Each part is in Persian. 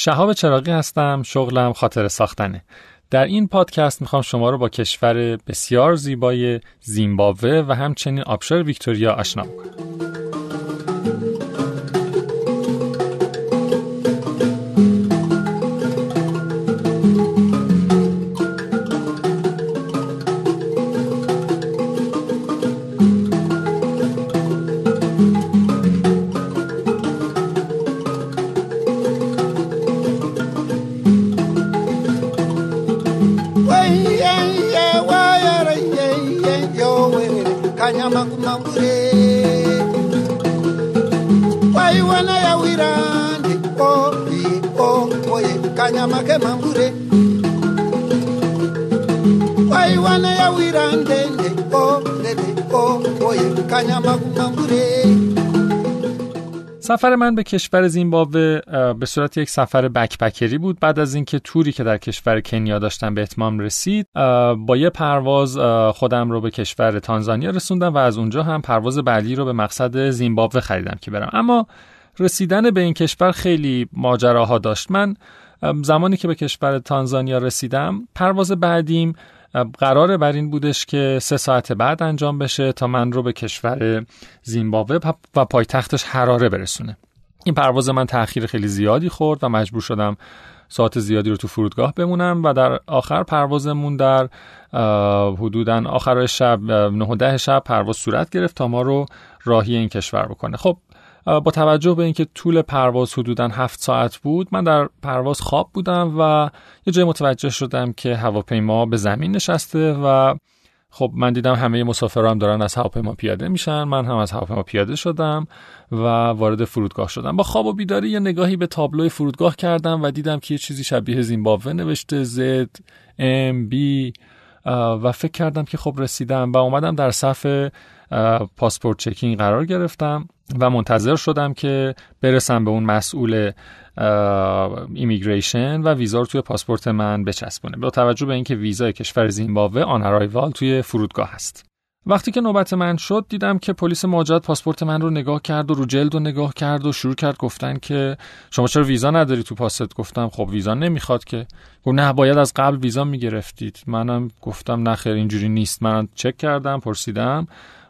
شهاب چراغی هستم، شغلم خاطره ساختنه. در این پادکست میخوام شما رو با کشور بسیار زیبای زیمباوه و همچنین آبشار ویکتوریا آشنا کنم. سفر من به کشور زیمبابوه به صورت یک سفر بکپکری بود. بعد از اینکه توری که در کشور کنیا داشتم به اتمام رسید، با یه پرواز خودم رو به کشور تانزانیا رسوندم و از اونجا هم پرواز بعدی رو به مقصد زیمبابوه خریدم که برم. اما رسیدن به این کشور خیلی ماجراها داشت. من زمانی که به کشور تانزانیا رسیدم، پرواز بعدیم قراره بر این بودش که 3 ساعت بعد انجام بشه تا من رو به کشور زیمباوه و پایتختش حراره برسونه. این پرواز من تأخیر خیلی زیادی خورد و مجبور شدم ساعت زیادی رو تو فرودگاه بمونم و در آخر پروازمون در حدوداً آخر شب 9-10 شب پرواز صورت گرفت تا ما رو راهی این کشور بکنه. خب با توجه به اینکه طول پرواز حدوداً 7 ساعت بود، من در پرواز خواب بودم و یه جای متوجه شدم که هواپیما به زمین نشسته و خب من دیدم همه مسافرام دارن از هواپیما پیاده میشن، من هم از هواپیما پیاده شدم و وارد فرودگاه شدم. با خواب و بیداری یه نگاهی به تابلوی فرودگاه کردم و دیدم که یه چیزی شبیه زیمباوه نوشته ZMB و فکر کردم که خب رسیدم و اومدم در صف پاسپورت چکین قرار گرفتم و منتظر شدم که برسم به اون مسئول ایمیگریشن و ویزا رو توی پاسپورت من بچسبونه، با توجه به اینکه ویزای کشور زیمباوه آن ارایوال توی فرودگاه هست. وقتی که نوبت من شد، دیدم که پلیس مهاجرت پاسپورت من رو نگاه کرد و رو جلد رو نگاه کرد و شروع کرد گفتن که شما چرا ویزا نداری تو پاست؟ گفتم خب ویزا نمیخواد که. گفت نه، باید از قبل ویزا میگرفتید. منم گفتم نه خیر، اینجوری نیست. من چک کردم، پرسیدم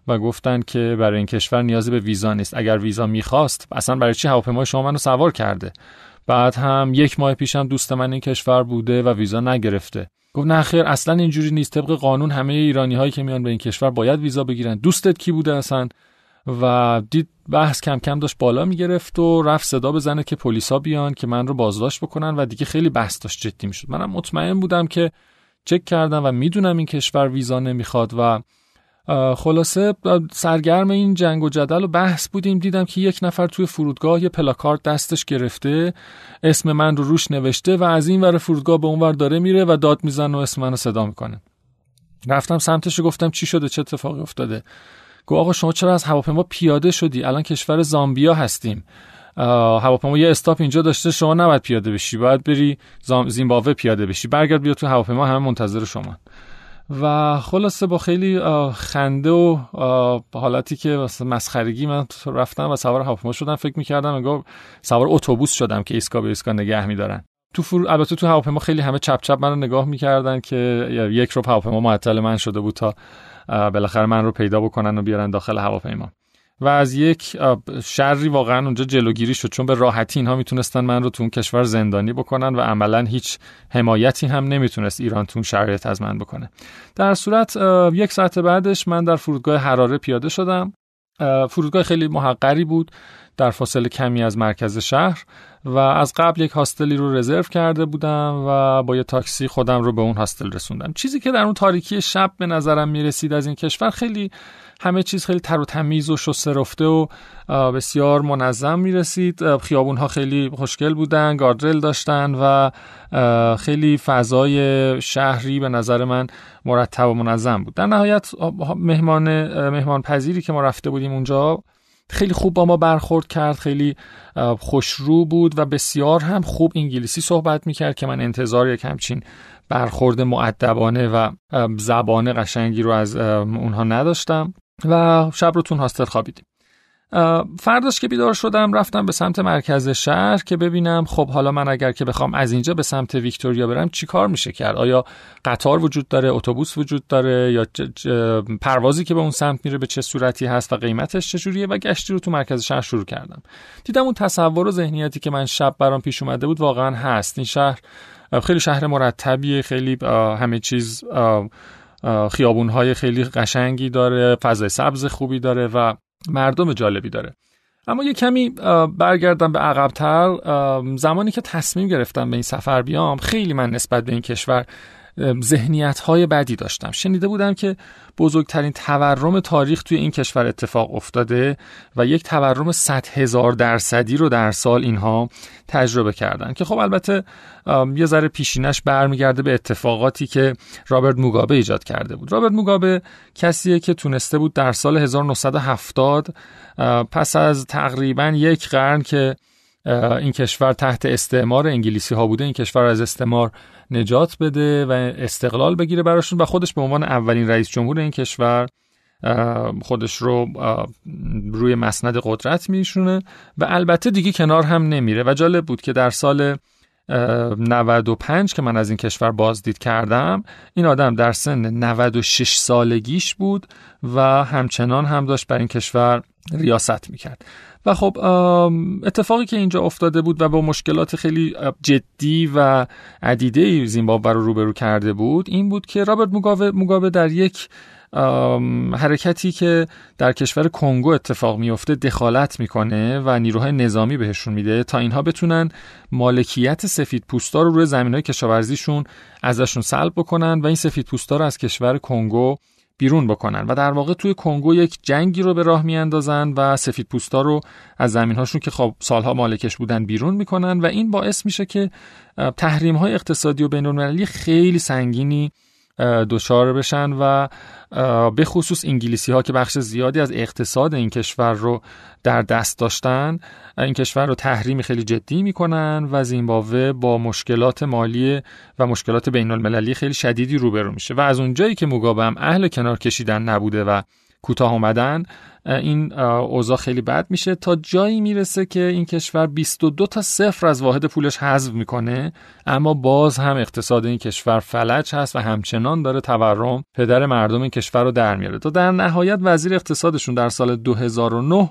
و گفتن که برای این کشور نیازی به ویزا نیست. اگر ویزا میخواست اصلا برای چی هواپیمای شما منو سوار کرده؟ بعد هم 1 ماه پیشم دوست من این کشور بوده و ویزا نگرفته. گفت نه خیر، اصلا اینجوری نیست. طبق قانون همه ایرانی هایی که میان به این کشور باید ویزا بگیرن. دوستت کی بوده اصلا؟ و دید بحث کم کم داشت بالا میگرفت و رفت صدا بزنه که پلیسا بیان که من رو بازداشت بکنن و دیگه خیلی بحث داشت جدی میشد. منم مطمئن بودم که چک کردم و میدونم این کشور ویزا نمیخواد و خلاصه سرگرم این جنگ و جدل و بحث بودیم. دیدم که یک نفر توی فرودگاه یه پلاکارد دستش گرفته، اسم من رو روش نوشته و از این ور فرودگاه به اون ور داره میره و داد میزن و اسم منو صدا میکنه. رفتم سمتش و گفتم چی شده، چه اتفاقی افتاده؟ گفت آقا شما چرا از هواپیما پیاده شدی؟ الان کشور زامبیا هستیم، هواپیما یه استاپ اینجا داشته، شما نباید پیاده بشی، باید بری زیمباوه پیاده بشی، برگرد بیا تو هواپیما، همه منتظر شما. و خلاصه با خیلی خنده و حالتی که مسخرگی من رفتم و سوار هواپیما شدم. فکر می‌کردم انگار سوار اتوبوس شدم که ایستگاه به ایستگاه نگه می‌دارن. البته تو هواپیما خیلی همه چپ چپ منو نگاه می‌کردن که یک رو هواپیما معطل من شده بود تا بالاخره من رو پیدا بکنن و بیارن داخل هواپیما. و از یک شری واقعا اونجا جلوگیری شد، چون به راحتی اینها میتونستن من رو تو اون کشور زندانی بکنن و عملا هیچ حمایتی هم نمیتونست ایران تو اون شرایط از من بکنه. در صورت 1 ساعت بعدش من در فرودگاه حراره پیاده شدم. فرودگاه خیلی محقری بود در فاصله کمی از مرکز شهر و از قبل یک هاستلی رو رزرو کرده بودم و با یه تاکسی خودم رو به اون هاستل رسوندم. چیزی که در اون تاریکی شب به نظرم میرسید از این کشور، خیلی همه چیز خیلی تر و تمیز و شسته رفته و بسیار منظم میرسید. خیابونها خیلی خوشگل بودن، گاردرل داشتن و خیلی فضای شهری به نظر من مرتب و منظم بود. در نهایت مهمان پذیری که ما رفته بودیم اونجا خیلی خوب با ما برخورد کرد، خیلی خوشرو بود و بسیار هم خوب انگلیسی صحبت میکرد که من انتظار یک همچین برخورد مؤدبانه و زبان قشنگی رو از اونها نداشتم. و شب رو تون هاستل خوابیدیم. فرداش که بیدار شدم رفتم به سمت مرکز شهر که ببینم خب حالا من اگر که بخوام از اینجا به سمت ویکتوریا برم چی کار میشه کرد، آیا قطار وجود داره، اتوبوس وجود داره، یا پروازی که به اون سمت میره به چه صورتی هست و قیمتش چجوریه، و گشتی رو تو مرکز شهر شروع کردم. دیدم اون تصور و ذهنیتی که من شب برام پیش اومده بود واقعا هست. این شهر خیلی شهر مرتبیه، خیلی همه چیز، خیابون‌های خیلی قشنگی داره، فضای سبز خوبی داره و مردم جالبی داره. اما یه کمی برگردم به عقب‌تر، زمانی که تصمیم گرفتم به این سفر بیام خیلی من نسبت به این کشور ذهنیت‌های بدی داشتم. شنیده بودم که بزرگترین تورم تاریخ توی این کشور اتفاق افتاده و یک تورم 100,000% رو در سال اینها تجربه کردن که خب البته یه ذره پیشینش برمیگرده به اتفاقاتی که رابرت موگابه ایجاد کرده بود. رابرت موگابه کسیه که تونسته بود در سال 1970 پس از تقریباً یک قرن که این کشور تحت استعمار انگلیسی ها بوده، این کشور از استعمار نجات بده و استقلال بگیره براشون و خودش به عنوان اولین رئیس جمهور این کشور خودش رو روی مسند قدرت میشونه و البته دیگه کنار هم نمیره. و جالب بود که در سال 95 که من از این کشور بازدید کردم، این آدم در سن 96 سالگیش بود و همچنان هم داشت بر این کشور ریاست میکرد. و خب اتفاقی که اینجا افتاده بود و با مشکلات خیلی جدی و عدیده زیمباوه رو روبرو کرده بود این بود که رابرت موگابه در یک حرکتی که در کشور کنگو اتفاق میفته دخالت میکنه و نیروهای نظامی بهشون میده تا اینها بتونن مالکیت سفیدپوستا رو روی زمینهای کشاورزیشون ازشون سلب بکنن و این سفیدپوستا رو از کشور کنگو بیرون بکنن و در واقع توی کنگو یک جنگی رو به راه میاندازن و سفیدپوستا رو از زمین‌هاشون که خب سالها مالکش بودن بیرون میکنن و این باعث میشه که تحریم‌های اقتصادی و بین‌المللی خیلی سنگینی دچار بشن و به خصوص انگلیسی‌ها که بخش زیادی از اقتصاد این کشور رو در دست داشتن این کشور رو تحریم خیلی جدی میکنن و زیمباوه با مشکلات مالی و مشکلات بین‌المللی خیلی شدیدی روبرو میشه و از اونجایی که موگابه هم اهل کنار کشیدن نبوده و کوتاه اومدن این اوضاع خیلی بد میشه تا جایی میرسه که این کشور 22-0 از واحد پولش حذف میکنه، اما باز هم اقتصاد این کشور فلج هست و همچنان داره تورم پدر مردم این کشور رو در میاره تا در نهایت وزیر اقتصادشون در سال 2009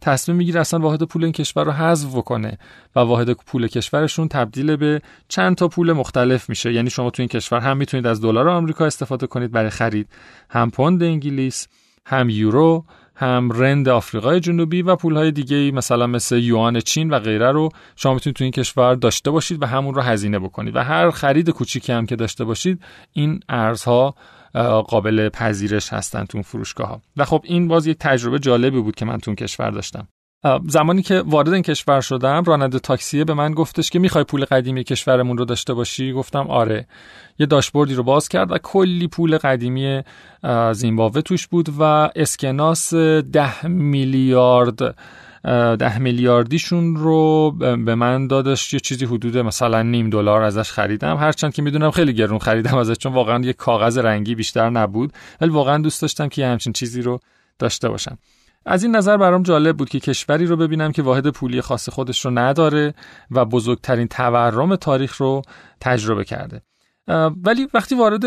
تصمیم میگیره اصلا واحد پول این کشور رو حذف کنه و واحد پول کشورشون تبدیل به چند تا پول مختلف میشه. یعنی شما تو این کشور هم میتونید از دلار آمریکا استفاده کنید برای خرید، هم پوند انگلیس، هم یورو، هم رند آفریقای جنوبی و پولهای دیگه‌ای مثلا مثل یوان چین و غیره رو شما میتونید تو این کشور داشته باشید و همون رو هزینه بکنید و هر خرید کوچیکی هم که داشته باشید این ارزها قابل پذیرش هستن تو اون فروشگاه‌ها. و خب این باز یک تجربه جالبی بود که من تو اون کشور داشتم. زمانی که وارد این کشور شدم راننده تاکسی به من گفتش که میخوای پول قدیمی کشورمون رو داشته باشی؟ گفتم آره. یه داشبوردی رو باز کرد و کلی پول قدیمی زیمباوه توش بود و اسکناس 10 میلیاردیشون رو به من دادش. یه چیزی حدود مثلا $0.50 ازش خریدم، هرچند که میدونم خیلی گرون خریدم ازش چون واقعا یه کاغذ رنگی بیشتر نبود، ولی واقعا دوست داشتم که همچین چیزی رو داشته باشم. از این نظر برام جالب بود که کشوری رو ببینم که واحد پولی خاص خودش رو نداره و بزرگترین تورم تاریخ رو تجربه کرده. ولی وقتی وارد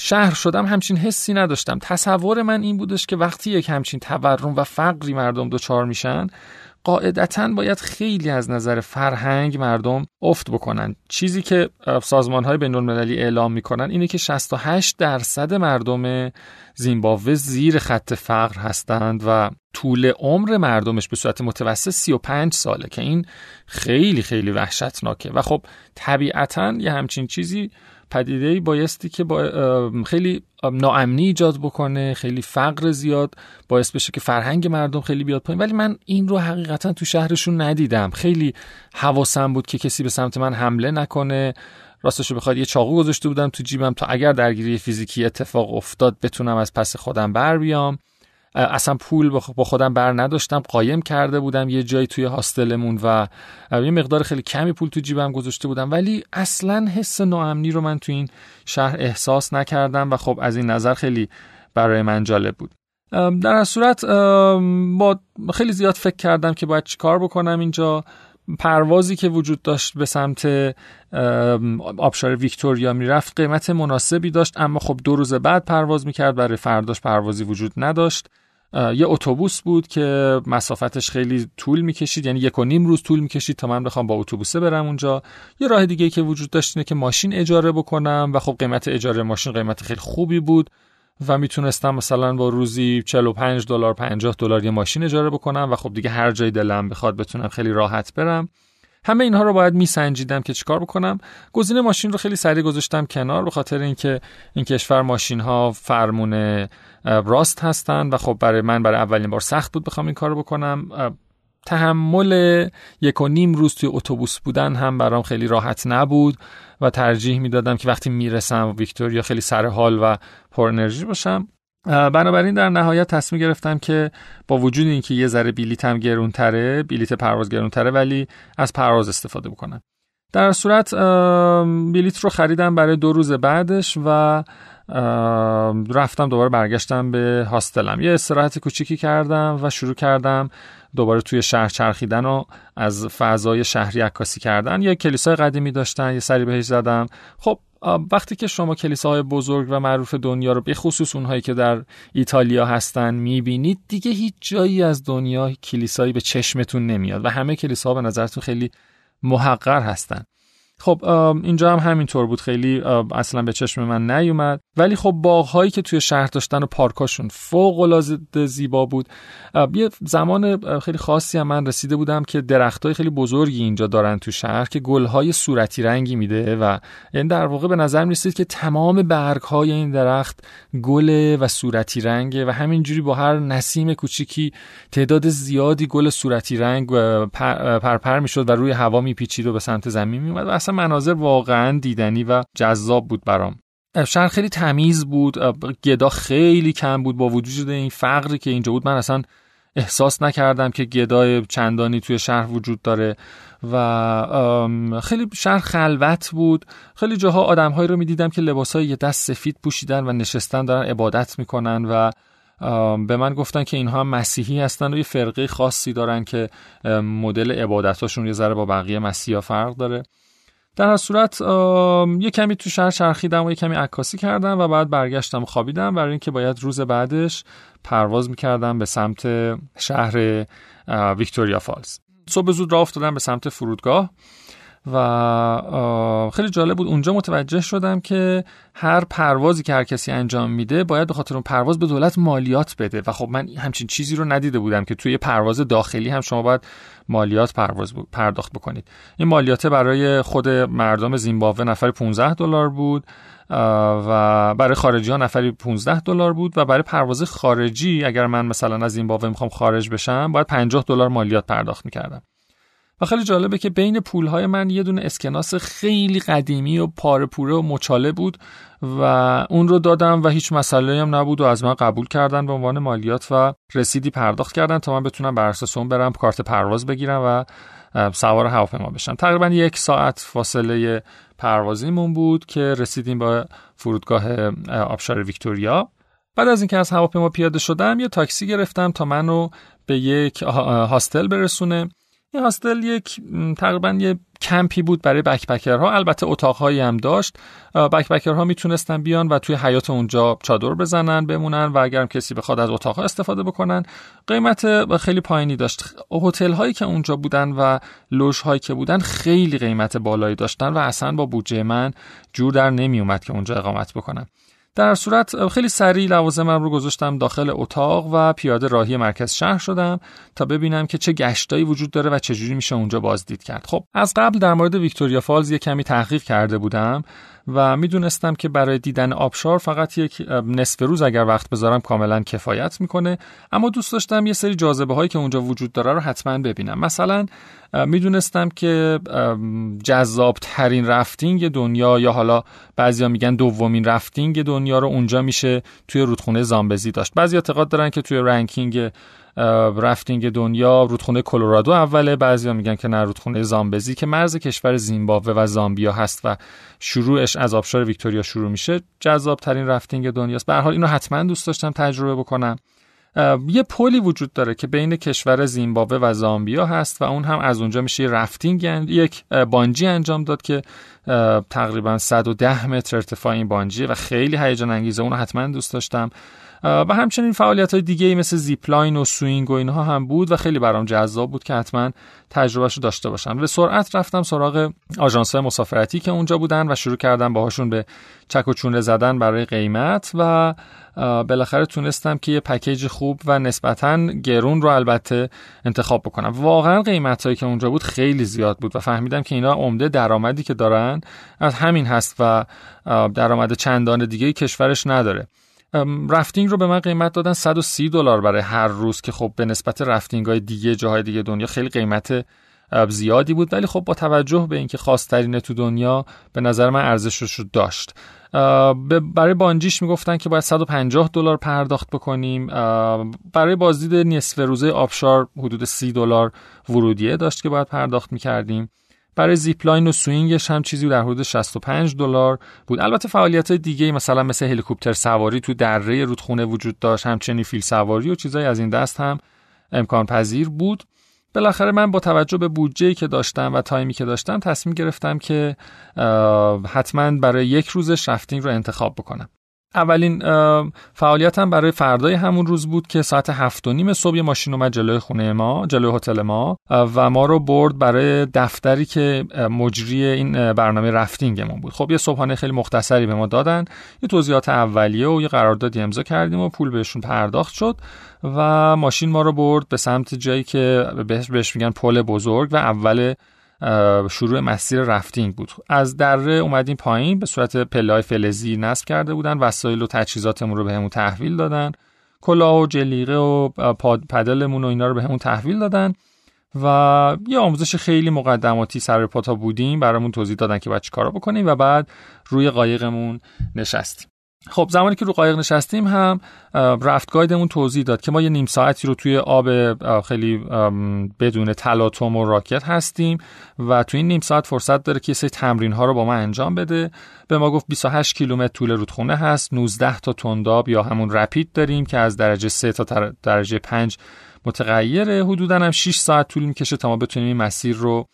شهر شدم همچین حسی نداشتم. تصور من این بودش که وقتی یک همچین تورم و فقری مردم دچار میشن قاعدتاً باید خیلی از نظر فرهنگ مردم افت بکنن. چیزی که سازمان‌های بین‌المللی اعلام می‌کنن اینه که 68% مردم زیمباوه زیر خط فقر هستند و طول عمر مردمش به صورت متوسط 35 ساله که این خیلی خیلی وحشتناکه و خب طبیعتاً یه همچین چیزی پدیده‌ای بایستی که خیلی ناامنی ایجاد بکنه، خیلی فقر زیاد باعث بشه که فرهنگ مردم خیلی بیاد پایین، ولی من این رو حقیقتا تو شهرشون ندیدم. خیلی حواسم بود که کسی به سمت من حمله نکنه. راستشو بخواد یه چاقو گذاشته بودم تو جیبم تا اگر درگیری فیزیکی اتفاق افتاد بتونم از پس خودم بر بیام. اصلا پول با خودم بر نداشتم، قایم کرده بودم یه جایی توی هاستلمون و یه مقدار خیلی کمی پول تو جیبم گذاشته بودم، ولی اصلا حس ناامنی رو من تو این شهر احساس نکردم و خب از این نظر خیلی برای من جالب بود. در هر صورت با خیلی زیاد فکر کردم که باید چیکار بکنم اینجا. پروازی که وجود داشت به سمت آبشار ویکتوریا میرفت قیمت مناسبی داشت، اما خب 2 روز بعد پرواز میکرد، برای فرداش پروازی وجود نداشت. یه اتوبوس بود که مسافتش خیلی طول میکشید، یعنی 1.5 روز طول میکشید تا من بخوام با اتوبوسه برم اونجا. یه راه دیگه که وجود داشت اینه که ماشین اجاره بکنم و خب قیمت اجاره ماشین قیمت خیلی خوبی بود و میتونستم مثلا با روزی $45 $50 یه ماشین اجاره بکنم و خب دیگه هر جای دلم بخواد بتونم خیلی راحت برم. همه اینها رو باید میسنجیدم که چیکار بکنم. گزینه ماشین رو خیلی سریع گذاشتم کنار به خاطر اینکه این کشور ماشین‌ها فرمون راست هستن و خب برای من برای اولین بار سخت بود بخوام این کارو بکنم. تحمل 1.5 روز توی اتوبوس بودن هم برام خیلی راحت نبود و ترجیح میدادم که وقتی میرسم و ویکتوریا خیلی سر حال و پر انرژی باشم. بنابراین در نهایت تصمیم گرفتم که با وجود اینکه یه ذره بلیتم گرونتره، بلیت پرواز گرونتره، ولی از پرواز استفاده بکنم. در صورت بلیت رو خریدم برای 2 روز بعدش و رفتم دوباره برگشتم به هاستلم، یه استراحت کوچیکی کردم و شروع کردم دوباره توی شهر چرخیدن و از فضای شهری عکاسی کردن. یه کلیسای قدیمی داشتن، یه سری بهش زدم. خب وقتی که شما کلیساهای بزرگ و معروف دنیا رو به خصوص اونهایی که در ایتالیا هستن میبینید، دیگه هیچ جایی از دنیا کلیسایی به چشمتون نمیاد و همه کلیساها به نظرتون خیلی محقر هستن. خب اینجا هم همینطور بود، خیلی اصلا به چشم من نیومد. ولی خب باغ‌هایی که توی شهر داشتن و پارکاشون فوق‌العاده زیبا بود. یه زمان خیلی خاصی هم من رسیده بودم که درختای خیلی بزرگی اینجا دارن تو شهر که گل‌های صورتی رنگی میده و این در واقع به نظر می‌رسید که تمام برگ‌های این درخت گل و صورتی رنگه و همینجوری با هر نسیم کوچیکی تعداد زیادی گل صورتی رنگ پرپر می‌شد و روی هوا می‌پیچید و به سمت زمین می‌اومد. اصلا مناظر واقعا دیدنی و جذاب بود برام. شهر خیلی تمیز بود، گدا خیلی کم بود. با وجود این فقری که اینجا بود من اصلا احساس نکردم که گدای چندانی توی شهر وجود داره و خیلی شهر خلوت بود. خیلی جاها آدم‌هایی رو می‌دیدم که لباسای یه دست سفید پوشیدن و نشستن دارن عبادت می‌کنن و به من گفتن که اینها مسیحی هستن و یه فرقه خاصی دارن که مدل عبادتاشون یه ذره با بقیه مسیحا فرق داره. در هر صورت یه کمی تو شهر چرخیدم و یه کمی عکاسی کردم و بعد برگشتم و خوابیدم برای اینکه باید روز بعدش پرواز میکردم به سمت شهر ویکتوریا فالز. صبح زود راه افتادم به سمت فرودگاه و خیلی جالب بود. اونجا متوجه شدم که هر پروازی که هر کسی انجام میده باید به خاطر اون پرواز به دولت مالیات بده و خب من همچین چیزی رو ندیده بودم که توی یه پرواز داخلی هم شما باید مالیات پرداخت بکنید. این مالیات برای خود مردم زیمباوه نفری $15 بود و برای خارجی ها نفری $15 بود و برای پرواز خارجی اگر من مثلا از زیمباوه میخوام خارج بشم باید $50 مالیات پرداخت میکردم. و خیلی جالبه که بین پولهای من یه دونه اسکناس خیلی قدیمی و پاره پوره و مچاله بود و اون رو دادم و هیچ مسئله‌ای هم نبود و از من قبول کردن به عنوان مالیات و رسیدی پرداخت کردن تا من بتونم بر اساس اون برم کارت پرواز بگیرم و سوار هواپیما بشم. تقریبا 1 ساعت فاصله پروازیمون بود که رسیدیم به فرودگاه آبشار ویکتوریا. بعد از اینکه از هواپیما پیاده شدم یه تاکسی گرفتم تا منو به یک هاستل برسونه. این هاستل تقریبا یه کمپی بود برای بکپکرها، البته اتاقهایی هم داشت. بکپکرها میتونستن بیان و توی حیاط اونجا چادر بزنن بمونن و اگرم کسی بخواد از اتاقها استفاده بکنن. قیمت خیلی پایینی داشت. هتل هایی که اونجا بودن و لوژ هایی که بودن خیلی قیمت بالایی داشتن و اصلا با بودجه من جور در نمی اومد که اونجا اقامت بکنم. در صورت خیلی سریع لوازمم رو گذاشتم داخل اتاق و پیاده راهی مرکز شهر شدم تا ببینم که چه گشتایی وجود داره و چجوری میشه اونجا بازدید کرد. خب از قبل در مورد ویکتوریا فالز یه کمی تحقیق کرده بودم و میدونستم که برای دیدن آبشار فقط یک نصف روز اگر وقت بذارم کاملا کفایت میکنه، اما دوست داشتم یه سری جاذبه هایی که اونجا وجود داره رو حتما ببینم. مثلا میدونستم که جذاب ترین رافتینگ دنیا یا حالا بعضیا میگن دومین رافتینگ دنیا رو اونجا میشه توی رودخونه زامبزی داشت. بعضی اعتقاد دارن که توی رنکینگ رافتینگ دنیا رودخونه کلرادو اوله، بعضیا میگن که نه رودخونه زامبزی که مرز کشور زیمباوه و زامبیا هست و شروعش از آبشار ویکتوریا شروع میشه جذاب ترین رافتینگ دنیاست. به هر حال اینو حتما دوست داشتم تجربه بکنم. یه پلی وجود داره که بین کشور زیمباوه و زامبیا هست و اون هم از اونجا میشه رافتینگ، یک بانجی انجام داد که تقریبا 110 متر ارتفاع این بانجیه و خیلی هیجان انگیزه، اون حتما دوست داشتم. و همچنین فعالیت‌های دیگه‌ای مثل زیپلاین و سوینگ و اینها هم بود و خیلی برام جذاب بود که حتما تجربهشو داشته باشم. به سرعت رفتم سراغ آژانس‌های مسافرتی که اونجا بودن و شروع کردم باهاشون به چک و چونه زدن برای قیمت و بالاخره تونستم که یه پکیج خوب و نسبتاً گرون رو البته انتخاب بکنم. واقعاً قیمتایی که اونجا بود خیلی زیاد بود و فهمیدم که اینا عمده درآمدی که دارن از همین هست و درآمد چندان دیگه‌ای کشورش نداره. رافتینگ رو به من قیمت دادن $130 برای هر روز که خب به نسبت رافتینگ‌های دیگه جاهای دیگه دنیا خیلی قیمت زیادی بود، ولی خب با توجه به اینکه خاص‌ترینه تو دنیا به نظر من ارزشش رو داشت. برای بانجیش میگفتن که باید $150 پرداخت بکنیم. برای بازدید نصف روزه آبشار حدود $30 ورودیه داشت که باید پرداخت می‌کردیم. برای زیپلاین و سوینگش هم چیزی در حدود $65 بود. البته فعالیت‌های دیگه‌ای مثلا مثل هلیکوپتر سواری تو دره رودخونه وجود داشت، همچنین فیل سواری و چیزای از این دست هم امکان پذیر بود. بالاخره من با توجه به بودجه‌ای که داشتم و تایمی که داشتم تصمیم گرفتم که حتماً برای یک روزش رافتینگ رو انتخاب بکنم. اولین فعالیتم برای فردای همون روز بود که ساعت 7:30 صبح ماشین اومد جلوی خونه ما، جلوی هتل ما و ما رو برد برای دفتری که مجری این برنامه رافتینگمون بود. خب یه صبحانه خیلی مختصری به ما دادن، یه توضیحات اولیه و یه قراردادی امضا کردیم و پول بهشون پرداخت شد و ماشین ما رو برد به سمت جایی که بهش میگن پل بزرگ و اول شروع مسیر رافتینگ بود. از دره اومدیم پایین، به صورت پله‌های فلزی نصب کرده بودن، وسایل و تجهیزاتمون رو بهمون تحویل دادن، کلاه و جلیقه و پدلمون و اینا رو بهمون تحویل دادن و یه آموزش خیلی مقدماتی سر پا تا بودیم، برامون توضیح دادن که باید چیکارا بکنیم و بعد روی قایقمون نشستیم. خب زمانی که رو قایق نشستیم هم رفت گایدمون توضیح داد که ما یه نیم ساعتی رو توی آب خیلی بدون تلاطم و راکت هستیم و توی این نیم ساعت فرصت داره که یه سری تمرین‌ها رو با ما انجام بده. به ما گفت 28 کیلومتر طول رودخونه هست، 19 تا تنداب یا همون رپید داریم که از درجه 3 تا درجه 5 متغیره، حدوداً هم 6 ساعت طول می‌کشه تا ما بتونیم این مسیر رو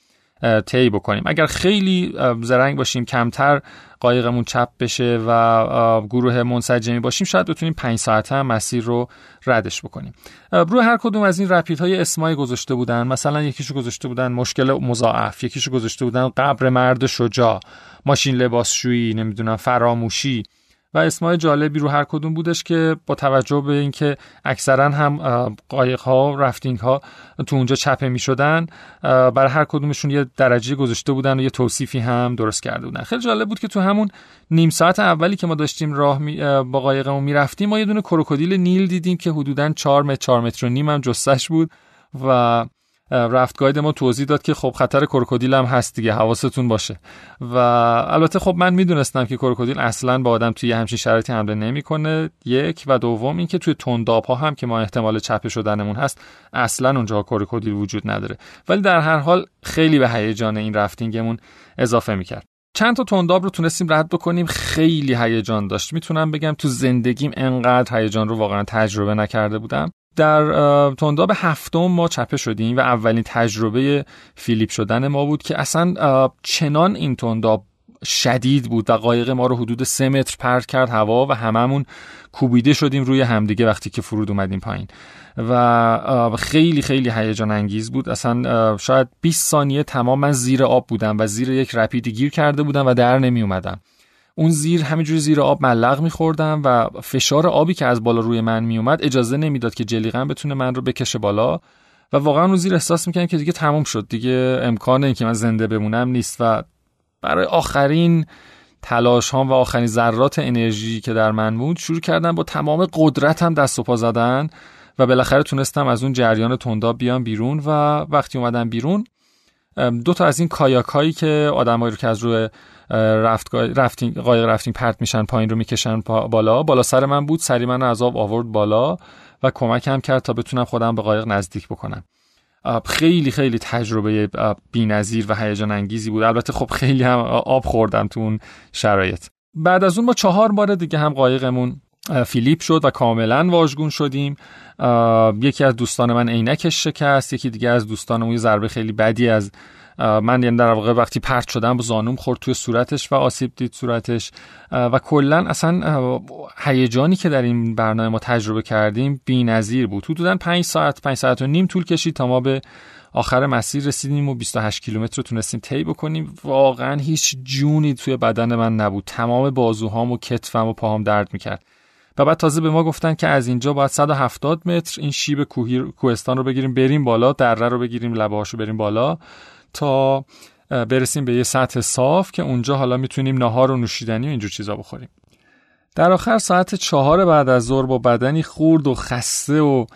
طی بکنیم. اگر خیلی زرنگ باشیم، کمتر قایقمون چپ بشه و گروه منسجمی باشیم، شاید بتونیم 5 ساعته هم مسیر رو ردش بکنیم. روی هر کدوم از این رپیدهای اسمای گذاشته بودن، مثلا یکیشو گذاشته بودن مشکل مضاعف، یکیشو گذاشته بودن قبر مرد شجاع، ماشین لباسشویی، نمیدونم فراموشی و اسمای جالبی رو هر کدوم بودش که با توجه به اینکه اکثرا هم قایق‌ها رافتینگ‌ها تو اونجا چپه می‌شدن، برای هر کدومشون یه درجه گذاشته بودن و یه توصیفی هم درست کرده بودن. خیلی جالب بود که تو همون نیم ساعت اولی که ما داشتیم با قایقمون می‌رفتیم، ما یه دونه کروکودیل نیل دیدیم که حدوداً 4 متر و نیم هم جثه‌ش بود و رفت گاید ما توضیح داد که خب خطر کروکودیل هم هست دیگه، حواستون باشه. و البته خب من میدونستم که کروکودیل اصلا با آدم توی همچین شرایطی حمله نمیکنه، یک و دوم اینکه توی تنداب ها هم که ما احتمال چپه شدنمون هست اصلا اونجا کروکودیل وجود نداره، ولی در هر حال خیلی به هیجان این رافتینگمون اضافه میکرد. چند تا تنداب رو تونستیم رد بکنیم، خیلی هیجان داشت. میتونم بگم تو زندگیم انقدر هیجان رو واقعا تجربه نکرده بودم. در تنداب هفتم ما چپه شدیم و اولین تجربه فیلیپ شدن ما بود که اصلا چنان این تنداب شدید بود و قایق ما رو حدود 3 متر پرت کرد هوا و هممون کوبیده شدیم روی همدیگه وقتی که فرود اومدیم پایین و خیلی خیلی هیجان انگیز بود. اصلا شاید 20 ثانیه تمام من زیر آب بودم و زیر یک رپید گیر کرده بودم و در نمی اومدم. اون زیر همینجوری زیر آب ملق می‌خوردم و فشار آبی که از بالا روی من میومد اجازه نمیداد که جلیقه‌ام بتونه من رو بکشه بالا و واقعا اون زیر احساس می‌کردم که دیگه تموم شد، دیگه امکان اینکه من زنده بمونم نیست و برای آخرین تلاش هام و آخرین ذرات انرژی که در من بود شروع کردم با تمام قدرتم دست و پا زدن و بالاخره تونستم از اون جریان تنداب بیام بیرون و وقتی اومدم بیرون 2 تا از این کایاکایی که آدمایی رو که از روی قایق رافتینگ پرت میشن پایین رو میکشن بالا سر من بود، سری من از آب آورد بالا و کمکم کرد تا بتونم خودم به قایق نزدیک بکنم. خیلی خیلی تجربه بی‌نظیر و هیجان انگیزی بود. البته خب خیلی هم آب خوردم تو اون شرایط. بعد از اون ما 4 بار دیگه هم قایقمون فیلیپ شد و کاملا واژگون شدیم. یکی از دوستان من عینکش شکست، یکی دیگه از دوستانم یه ضربه خیلی بدی از من، یعنی در واقع وقتی پرت شدم با زانوم خورد توی صورتش و آسیب دید صورتش. و کلن اصلا هیجانی که در این برنامه ما تجربه کردیم بی‌نظیر بود. حدوداً 5 ساعت و نیم طول کشید تا ما به آخر مسیر رسیدیم و 28 کیلومتر رو تونستیم طی بکنیم. واقعاً هیچ جونی توی بدن من نبود، تمام بازوهام و کتفم و پاهام درد میکرد. و بعد تازه به ما گفتن که از اینجا باید 170 متر این شیب کوهستان رو بگیریم، بریم بالا، دره رو بگیریم، لبه‌هاشو بریم بالا تا برسیم به یه سطح صاف که اونجا حالا میتونیم ناهار و نوشیدنی و اینجور چیزا بخوریم. در آخر ساعت 4 بعد از ظهر با بدنی خورد و خسته و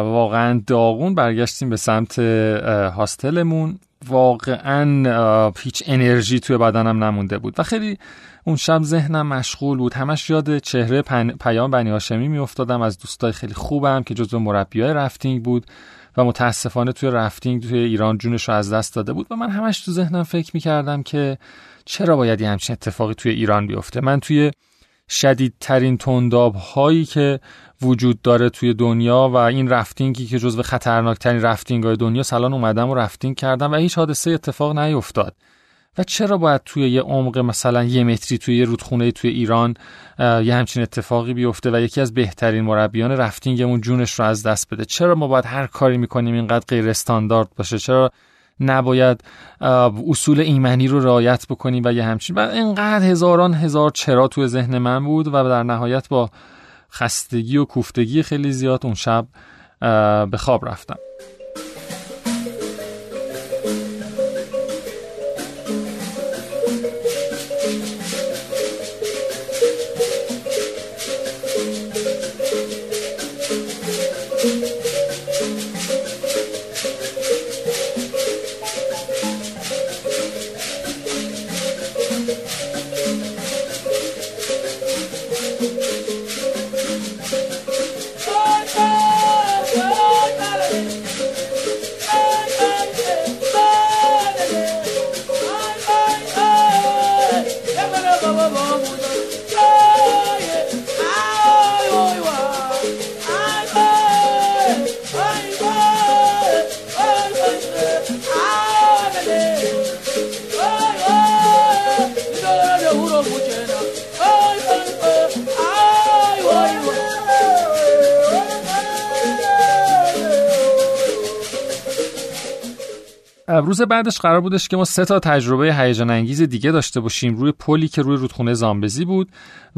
واقعا داغون برگشتیم به سمت هاستلمون. واقعا هیچ انرژی توی بدنم نمونده بود و خیلی اون شب ذهنم مشغول بود، همش یاد چهره پیام بنی هاشمی میافتادم از دوستای خیلی خوبم که جزو مربیای رفتینگ بود و متاسفانه توی رفتینگ توی ایران جونش رو از دست داده بود و من همش تو ذهنم فکر می‌کردم که چرا باید یه همچین اتفاقی توی ایران بیفته. من توی شدیدترین تنداب‌هایی که وجود داره توی دنیا و این رفتینگی که جزو خطرناک‌ترین رفتینگ‌های دنیا الان اومدم و رفتینگ کردم و هیچ حادثه اتفاق نیفتاد و چرا باید توی یه عمق مثلا 1 متری توی یه رودخونه توی ایران یه همچین اتفاقی بیفته و یکی از بهترین مربیان رفتینگمون جونش رو از دست بده؟ چرا ما باید هر کاری میکنیم اینقدر غیر استاندارد باشه؟ چرا نباید اصول ایمنی رو رعایت بکنیم و یه همچین؟ و اینقدر هزاران هزار چرا توی ذهن من بود و در نهایت با خستگی و کوفتگی خیلی زیاد اون شب به خواب رفتم. روز بعدش قرار بودش که ما 3 تا تجربه هیجان انگیز دیگه داشته باشیم روی پلی که روی رودخونه زامبزی بود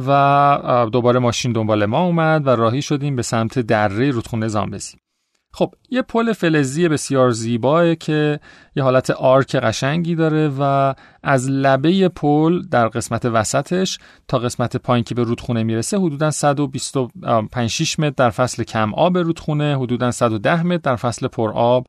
و دوباره ماشین دنبال ما اومد و راهی شدیم به سمت دره رودخونه زامبزی. خب یه پل فلزی بسیار زیبایه که یه حالت آرک قشنگی داره و از لبه پل در قسمت وسطش تا قسمت پایین که به رودخونه میرسه حدوداً 125-6 متر در فصل کم آب رودخونه، حدوداً 110 متر در فصل پر آب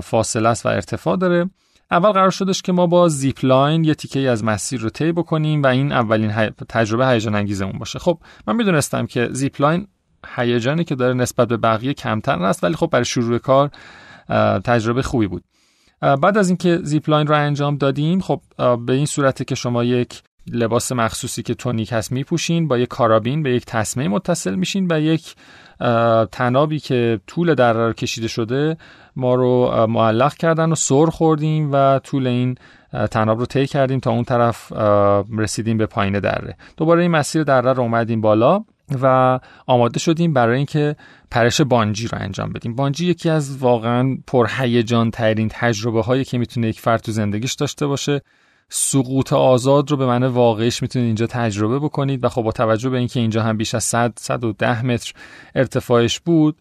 فاصله است و ارتفاع داره. اول قرار شدش که ما با زیپ لاین یه تیکه‌ای از مسیر رو طی بکنیم و این اولین تجربه هیجان انگیزمون باشه. خب من میدونستم که زیپ لاین هیجانی که داره نسبت به بقیه کمتر است، ولی خب برای شروع کار تجربه خوبی بود. بعد از اینکه زیپ لاین رو انجام دادیم، خب به این صورته که شما یک لباس مخصوصی که تونیک هست میپوشین، با یک کارابین به یک تسمه متصل میشین و یک تنابی که طول دره رو کشیده شده ما رو معلق کردن و سر خوردیم و طول این تناب رو طی کردیم تا اون طرف رسیدیم به پایین دره. دوباره این مسیر دره رو اومدیم بالا و آماده شدیم برای اینکه پرش بانجی رو انجام بدیم. بانجی یکی از واقعا پرهیجان ترین تجربه هایی که میتونه یک فرد تو زندگیش داشته باشه. سقوط آزاد رو به معنی واقعیش میتونید اینجا تجربه بکنید و خب با توجه به اینکه اینجا هم بیش از 110 متر ارتفاعش بود،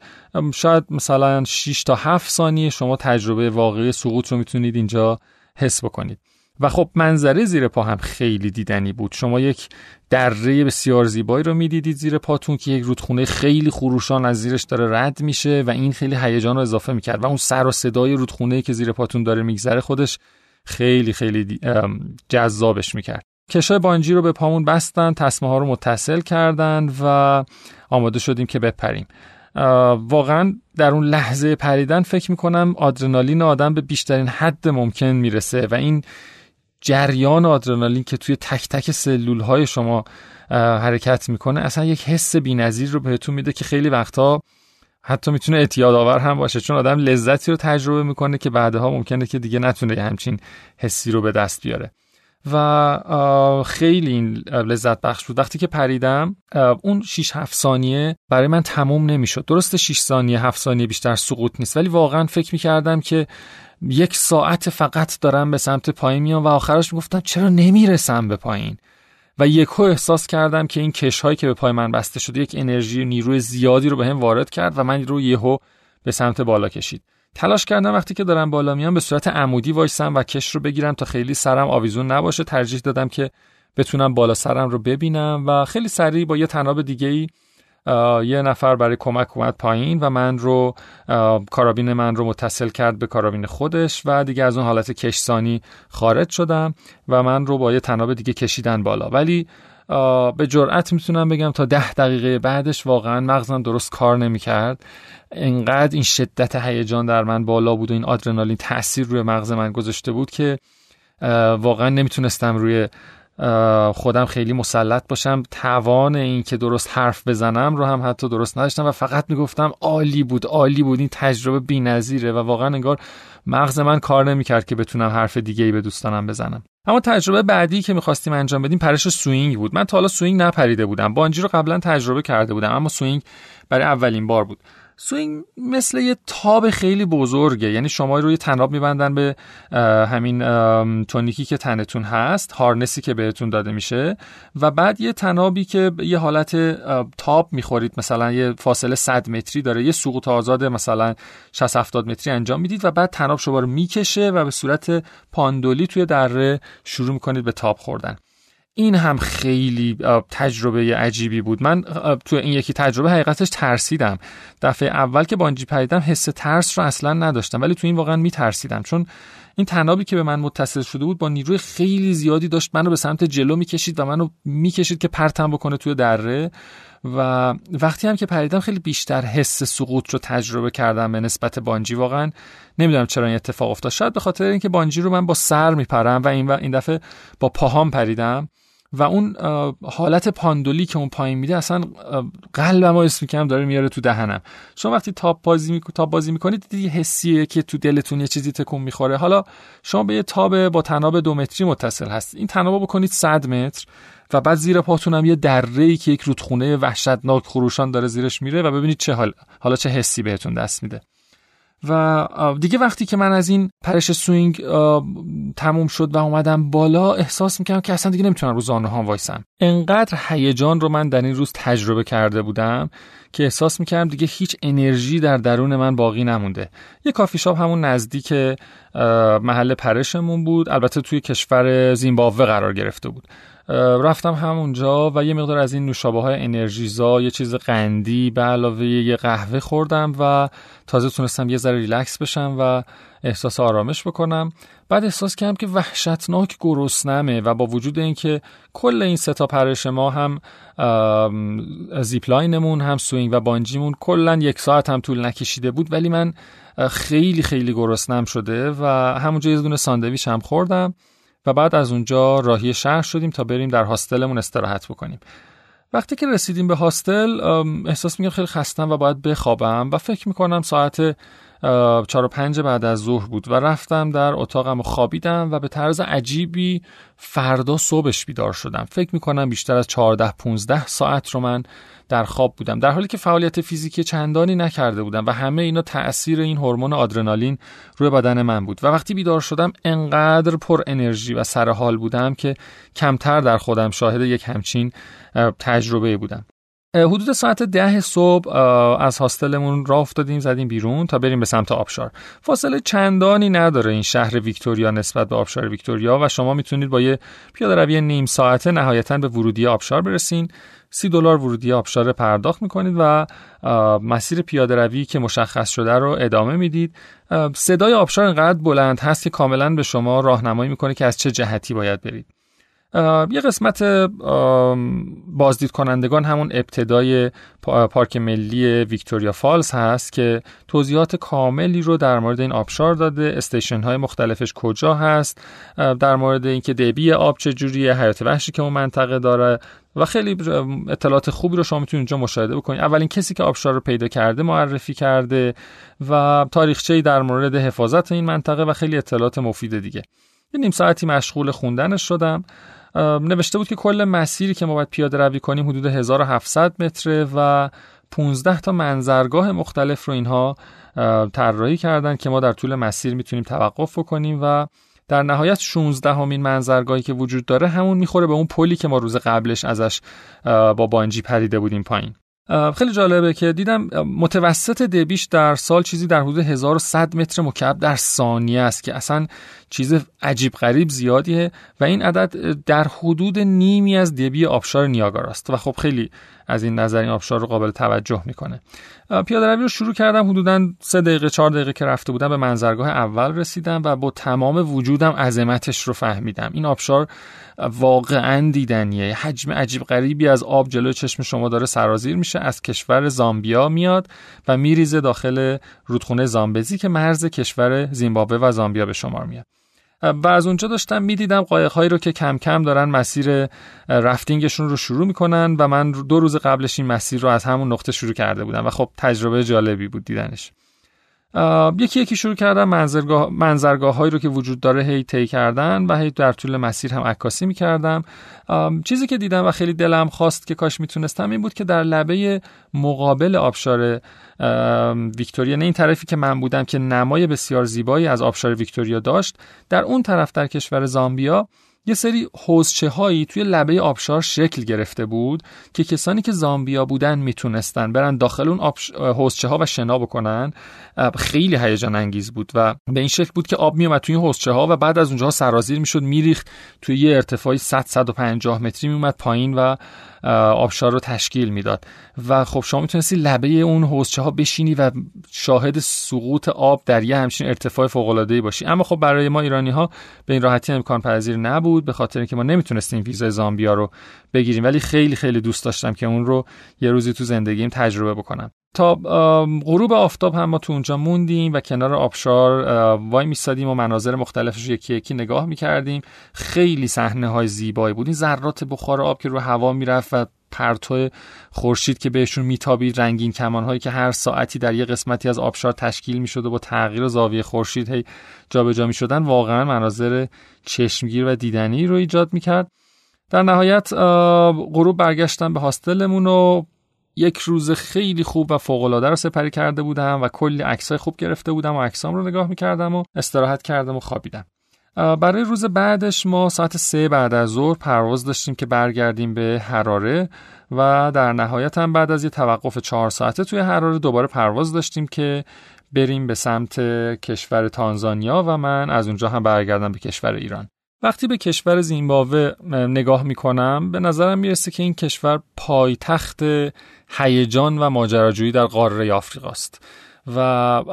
شاید مثلا 6 تا 7 ثانیه شما تجربه واقعی سقوط رو میتونید اینجا حس بکنید. و خب منظره زیر پا هم خیلی دیدنی بود. شما یک دره بسیار زیبایی رو میدیدید زیر پاتون که یک رودخونه خیلی خروشان از زیرش داره رد میشه و این خیلی هیجان رو اضافه میکرد و اون سر و صدای رودخونه که زیر پاتون داره میگذره خودش خیلی خیلی جذابش میکرد. کشای بانجی رو به پامون بستن، تسمه ها رو متصل کردن و آماده شدیم که بپریم. واقعا در اون لحظه پریدن فکر میکنم آدرنالین آدم به بیشترین حد ممکن میرسه و این جریان آدرنالین که توی تک تک سلول‌های شما حرکت میکنه اصلا یک حس بی‌نظیر رو بهتون میده که خیلی وقتا حتی میتونه اعتیادآور هم باشه، چون آدم لذتی رو تجربه میکنه که بعدها ممکنه که دیگه نتونه همچین حسی رو به دست بیاره و خیلی این لذت بخش بود. وقتی که پریدم اون 6-7 ثانیه برای من تموم نمیشد. درسته 6 ثانیه 7 ثانیه بیشتر سقوط نیست، ولی واقعا فکر میکردم که یک ساعت فقط دارم به سمت پایین میام و آخرش میگفتم چرا نمیرسم به پایین. و یکو احساس کردم که این کش‌هایی که به پای من بسته شده یک انرژی و نیروی زیادی رو به هم وارد کرد و من رو یهو به سمت بالا کشید. تلاش کردم وقتی که دارم بالا میام به صورت عمودی وایسم و کش رو بگیرم تا خیلی سرم آویزون نباشه. ترجیح دادم که بتونم بالا سرم رو ببینم و خیلی سریع با یه طناب دیگه‌ای یه نفر برای کمک اومد پایین و من رو کارابین من رو متصل کرد به کارابین خودش و دیگه از اون حالت کشسانی خارج شدم و من رو با یه طناب دیگه کشیدن بالا. ولی به جرئت میتونم بگم تا 10 دقیقه بعدش واقعا مغزم درست کار نمیکرد، انقدر این شدت هیجان در من بالا بود و این آدرنالین تأثیر روی مغز من گذاشته بود که واقعا نمیتونستم روی خودم خیلی مسلط باشم. توان این که درست حرف بزنم رو هم حتی درست نداشتم و فقط میگفتم عالی بود عالی بود، این تجربه بی‌نظیره و واقعا انگار مغز من کار نمیکرد که بتونم حرف دیگه‌ای به دوستانم بزنم. اما تجربه بعدی که می‌خواستیم انجام بدیم پرش سوئینگ بود. من تا حالا سوئینگ نپریده بودم، بانجی رو قبلا تجربه کرده بودم اما سوئینگ برای اولین بار بود. سوئینگ مثل یه تاب خیلی بزرگه، یعنی شما روی طناب میبندن به همین تونیکی که تنتون هست، هارنسی که بهتون داده میشه و بعد یه طنابی که یه حالت تاب میخورید، مثلا یه فاصله 100 متری داره، یه سقوط آزاد مثلا 60-70 متری انجام میدید و بعد طناب شما رو میکشه و به صورت پاندولی توی دره شروع میکنید به تاب خوردن. این هم خیلی تجربه عجیبی بود. من تو این یکی تجربه حقیقتش ترسیدم. دفعه اول که بانجی پریدم حس ترس رو اصلا نداشتم، ولی تو این واقعا میترسیدم، چون این طنابی که به من متصل شده بود با نیروی خیلی زیادی داشت منو به سمت جلو میکشید و منو میکشید که پرتم بکنه توی دره. و وقتی هم که پریدم خیلی بیشتر حس سقوط رو تجربه کردم به نسبت بانجی. واقعا نمیدونم چرا این اتفاق افتاد، شاید به خاطر اینکه بانجی رو من با سر میپرم و این دفعه با پاهام پریدم و اون حالت پاندولی که اون پایین میده اصلا قلبم رو اسمی کم داره میاره تو دهنم. شما وقتی تاب بازی میکنید دیدی حسیه که تو دلتون یه چیزی تکون میخوره. حالا شما به یه تاب با طناب 2 متری متصل هست، این طنابو بکنید 100 متر و بعد زیر پاتون هم یه دره‌ای که یک رودخونه وحشتناک خروشان داره زیرش میره و ببینید چه حسی بهتون دست میده. و دیگه وقتی که من از این پرش سوئینگ تموم شد و اومدم بالا احساس میکردم که اصلا دیگه نمیتونم رو زانوها هم وایسم. انقدر هیجان رو من در این روز تجربه کرده بودم که احساس میکردم دیگه هیچ انرژی در درون من باقی نمونده. یه کافی شاپ همون نزدیک محل پرشمون بود، البته توی کشور زیمباوه قرار گرفته بود. رفتم همونجا و یه مقدار از این نوشابه‌های انرژیزا، یه چیز قندی به علاوه یه قهوه خوردم و تازه تونستم یه ذره ریلکس بشم و احساس آرامش بکنم. بعد احساس کردم که وحشتناک گرسنمه و با وجود اینکه کل این 3 تا پرش ما، هم زیپلاینمون هم سوئینگ و بانجیمون، کلا 1 ساعت هم طول نکشیده بود، ولی من خیلی خیلی گرسنم شده و همونجا یه دونه ساندویچ هم خوردم و بعد از اونجا راهی شهر شدیم تا بریم در هاستلمون استراحت بکنیم. وقتی که رسیدیم به هاستل احساس میکنم خیلی خستم و باید بخوابم و فکر میکنم ساعت 4 و 5 بعد از ظهر بود و رفتم در اتاقم و خوابیدم و به طرز عجیبی فردا صبحش بیدار شدم. فکر میکنم بیشتر از 14-15 ساعت رو من در خواب بودم، در حالی که فعالیت فیزیکی چندانی نکرده بودم و همه اینا تأثیر این هورمون آدرنالین روی بدن من بود. و وقتی بیدار شدم انقدر پر انرژی و سرحال بودم که کمتر در خودم شاهد یک همچین تجربه بودم. حدود ساعت 10 صبح از هاستلمون راه افتادیم، زدیم بیرون تا بریم به سمت آبشار. فاصله چندانی نداره این شهر ویکتوریا نسبت به آبشار ویکتوریا و شما میتونید با یه پیاده روی نیم ساعته نهایتاً به ورودی آبشار برسین. $30 ورودی آبشار پرداخت میکنید و مسیر پیاده روی که مشخص شده رو ادامه میدید. صدای آبشار انقدر بلند هست که کاملاً به شما راهنمایی میکنه که از چه جهتی باید برید. یه قسمت بازدید کنندگان همون ابتدای پارک ملی ویکتوریا فالز هست که توضیحات کاملی رو در مورد این آبشار داده، استیشن های مختلفش کجا هست، در مورد اینکه دبی آب چجوریه، حیات وحشی که اون منطقه داره و خیلی اطلاعات خوبی رو شما میتونید اینجا مشاهده بکنید. اولین کسی که آبشار رو پیدا کرده معرفی کرده و تاریخچه‌ای در مورد حفاظت این منطقه و خیلی اطلاعات مفید دیگه. یه نیم ساعتی مشغول خوندنش شدم. نوشته بود که کل مسیری که ما باید پیاده روی کنیم حدود 1700 متره و 15 تا منظرگاه مختلف رو اینها طراحی کردن که ما در طول مسیر میتونیم توقف بکنیم و در نهایت 16مین منظرگاهی که وجود داره همون میخوره به اون پلی که ما روز قبلش ازش با بانجی پریده بودیم پایین. خیلی جالبه که دیدم متوسط دبیش در سال چیزی در حدود 1100 متر مکعب در ثانیه است که اصلا چیز عجیب غریب زیادیه و این عدد در حدود نیمی از دبی آبشار نیاگارا است و خب خیلی از این نظر این آبشار رو قابل توجه میکنه. پیاده روی رو شروع کردم، حدوداً 3 دقیقه 4 دقیقه که رفته بودم به منظرگاه اول رسیدم و با تمام وجودم عظمتش رو فهمیدم. این آبشار واقعاً دیدنیه، حجم عجیب غریبی از آب جلوی چشم شما داره سرازیر میشه، از کشور زامبیا میاد و میریزه داخل رودخونه زامبزی که مرز کشور زیمباوه و زامبیا به شمار میاد. و از اونجا داشتم میدیدم قایق‌هایی رو که کم کم دارن مسیر رافتینگشون رو شروع میکنن و من 2 روز قبلش این مسیر رو از همون نقطه شروع کرده بودم و خب تجربه جالبی بود دیدنش. یکی شروع کردم منظرگاه‌هایی رو که وجود داره هی طی کردن و هی در طول مسیر هم عکاسی می‌کردم. چیزی که دیدم و خیلی دلم خواست که کاش میتونستم این بود که در لبه مقابل آبشار ویکتوریا، نه این طرفی که من بودم که نمای بسیار زیبایی از آبشار ویکتوریا داشت، در اون طرف در کشور زامبیا یه سری حوضچه‌هایی توی لبه آبشار شکل گرفته بود که کسانی که زامبیا بودن میتونستن برن داخل اون حوضچه‌ها و شنا بکنن. خیلی هیجان انگیز بود و به این شکل بود که آب میومد توی این حوضچه‌ها و بعد از اونجاها سرازیر میشد، میریخت توی یه ارتفاعی 100-150 متری میومد پایین و آبشار رو تشکیل میداد و خب شما میتونستی لبه اون حوضچه‌ها بشینی و شاهد سقوط آب در یه همچین ارتفاع فوق‌العاده‌ای باشی. اما خب برای ما ایرانی‌ها به این راحتی امکان پذیر نبود به خاطر اینکه ما نمیتونستیم ویزای زامبیا رو بگیریم، ولی خیلی خیلی دوست داشتم که اون رو یه روزی تو زندگیم تجربه بکنم. تا غروب آفتاب هم ما تو اونجا موندیم و کنار آبشار وای میستادیم و مناظر مختلفش رو یکی یکی نگاه میکردیم. خیلی صحنه‌های زیبایی بود، این ذرات بخار آب که رو هوا میرفت و پرتو خورشید که بهشون میتابید، رنگین کمان‌هایی که هر ساعتی در یه قسمتی از آبشار تشکیل میشد و با تغییر زاویه خورشید هی جابجا میشدن، واقعا مناظر چشمگیر و دیدنی رو ایجاد میکرد. در نهایت غروب برگشتم به هاستلمون و یک روز خیلی خوب و فوق‌العاده رو سپری کرده بودم و کلی عکسای خوب گرفته بودم و عکسام رو نگاه میکردم و استراحت کردم و خوابیدم. برای روز بعدش ما ساعت 3 بعد از ظهر پرواز داشتیم که برگردیم به حراره و در نهایت هم بعد از یه توقف 4 ساعته توی حراره دوباره پرواز داشتیم که بریم به سمت کشور تانزانیا و من از اونجا هم برگردم به کشور ایران. وقتی به کشور زیمباوه نگاه میکنم به نظرم میرسه که این کشور پایتخت هیجان و ماجراجویی در قاره آفریقاست و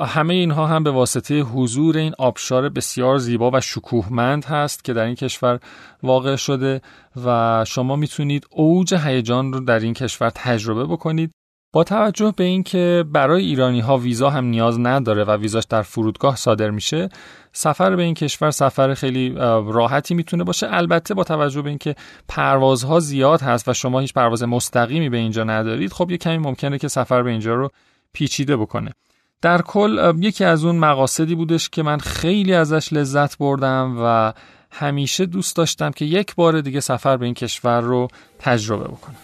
همه اینها هم به واسطه حضور این آبشار بسیار زیبا و شکوهمند هست که در این کشور واقع شده و شما میتونید اوج هیجان رو در این کشور تجربه بکنید. با توجه به اینکه برای ایرانی ها ویزا هم نیاز نداره و ویزاش در فرودگاه صادر میشه، سفر به این کشور سفر خیلی راحتی میتونه باشه. البته با توجه به اینکه پروازها زیاد هست و شما هیچ پرواز مستقیمی به اینجا ندارید، خب یه کمی ممکنه که سفر به اینجا رو پیچیده بکنه. در کل یکی از اون مقاصدی بودش که من خیلی ازش لذت بردم و همیشه دوست داشتم که یک بار دیگه سفر به این کشور رو تجربه بکنم.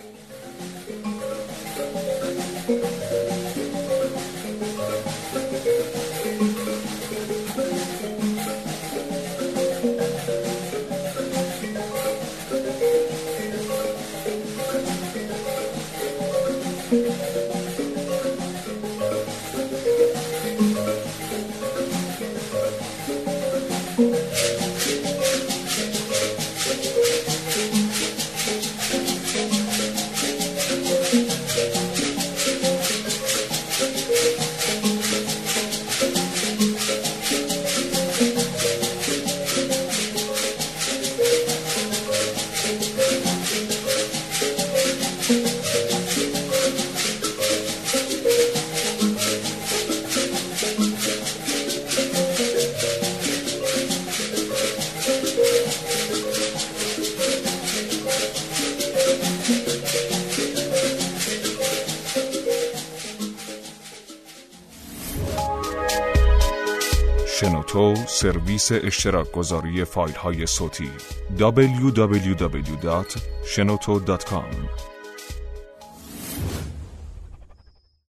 تو سرویس اشتراک گذاری فایل های صوتی www.shenoto.com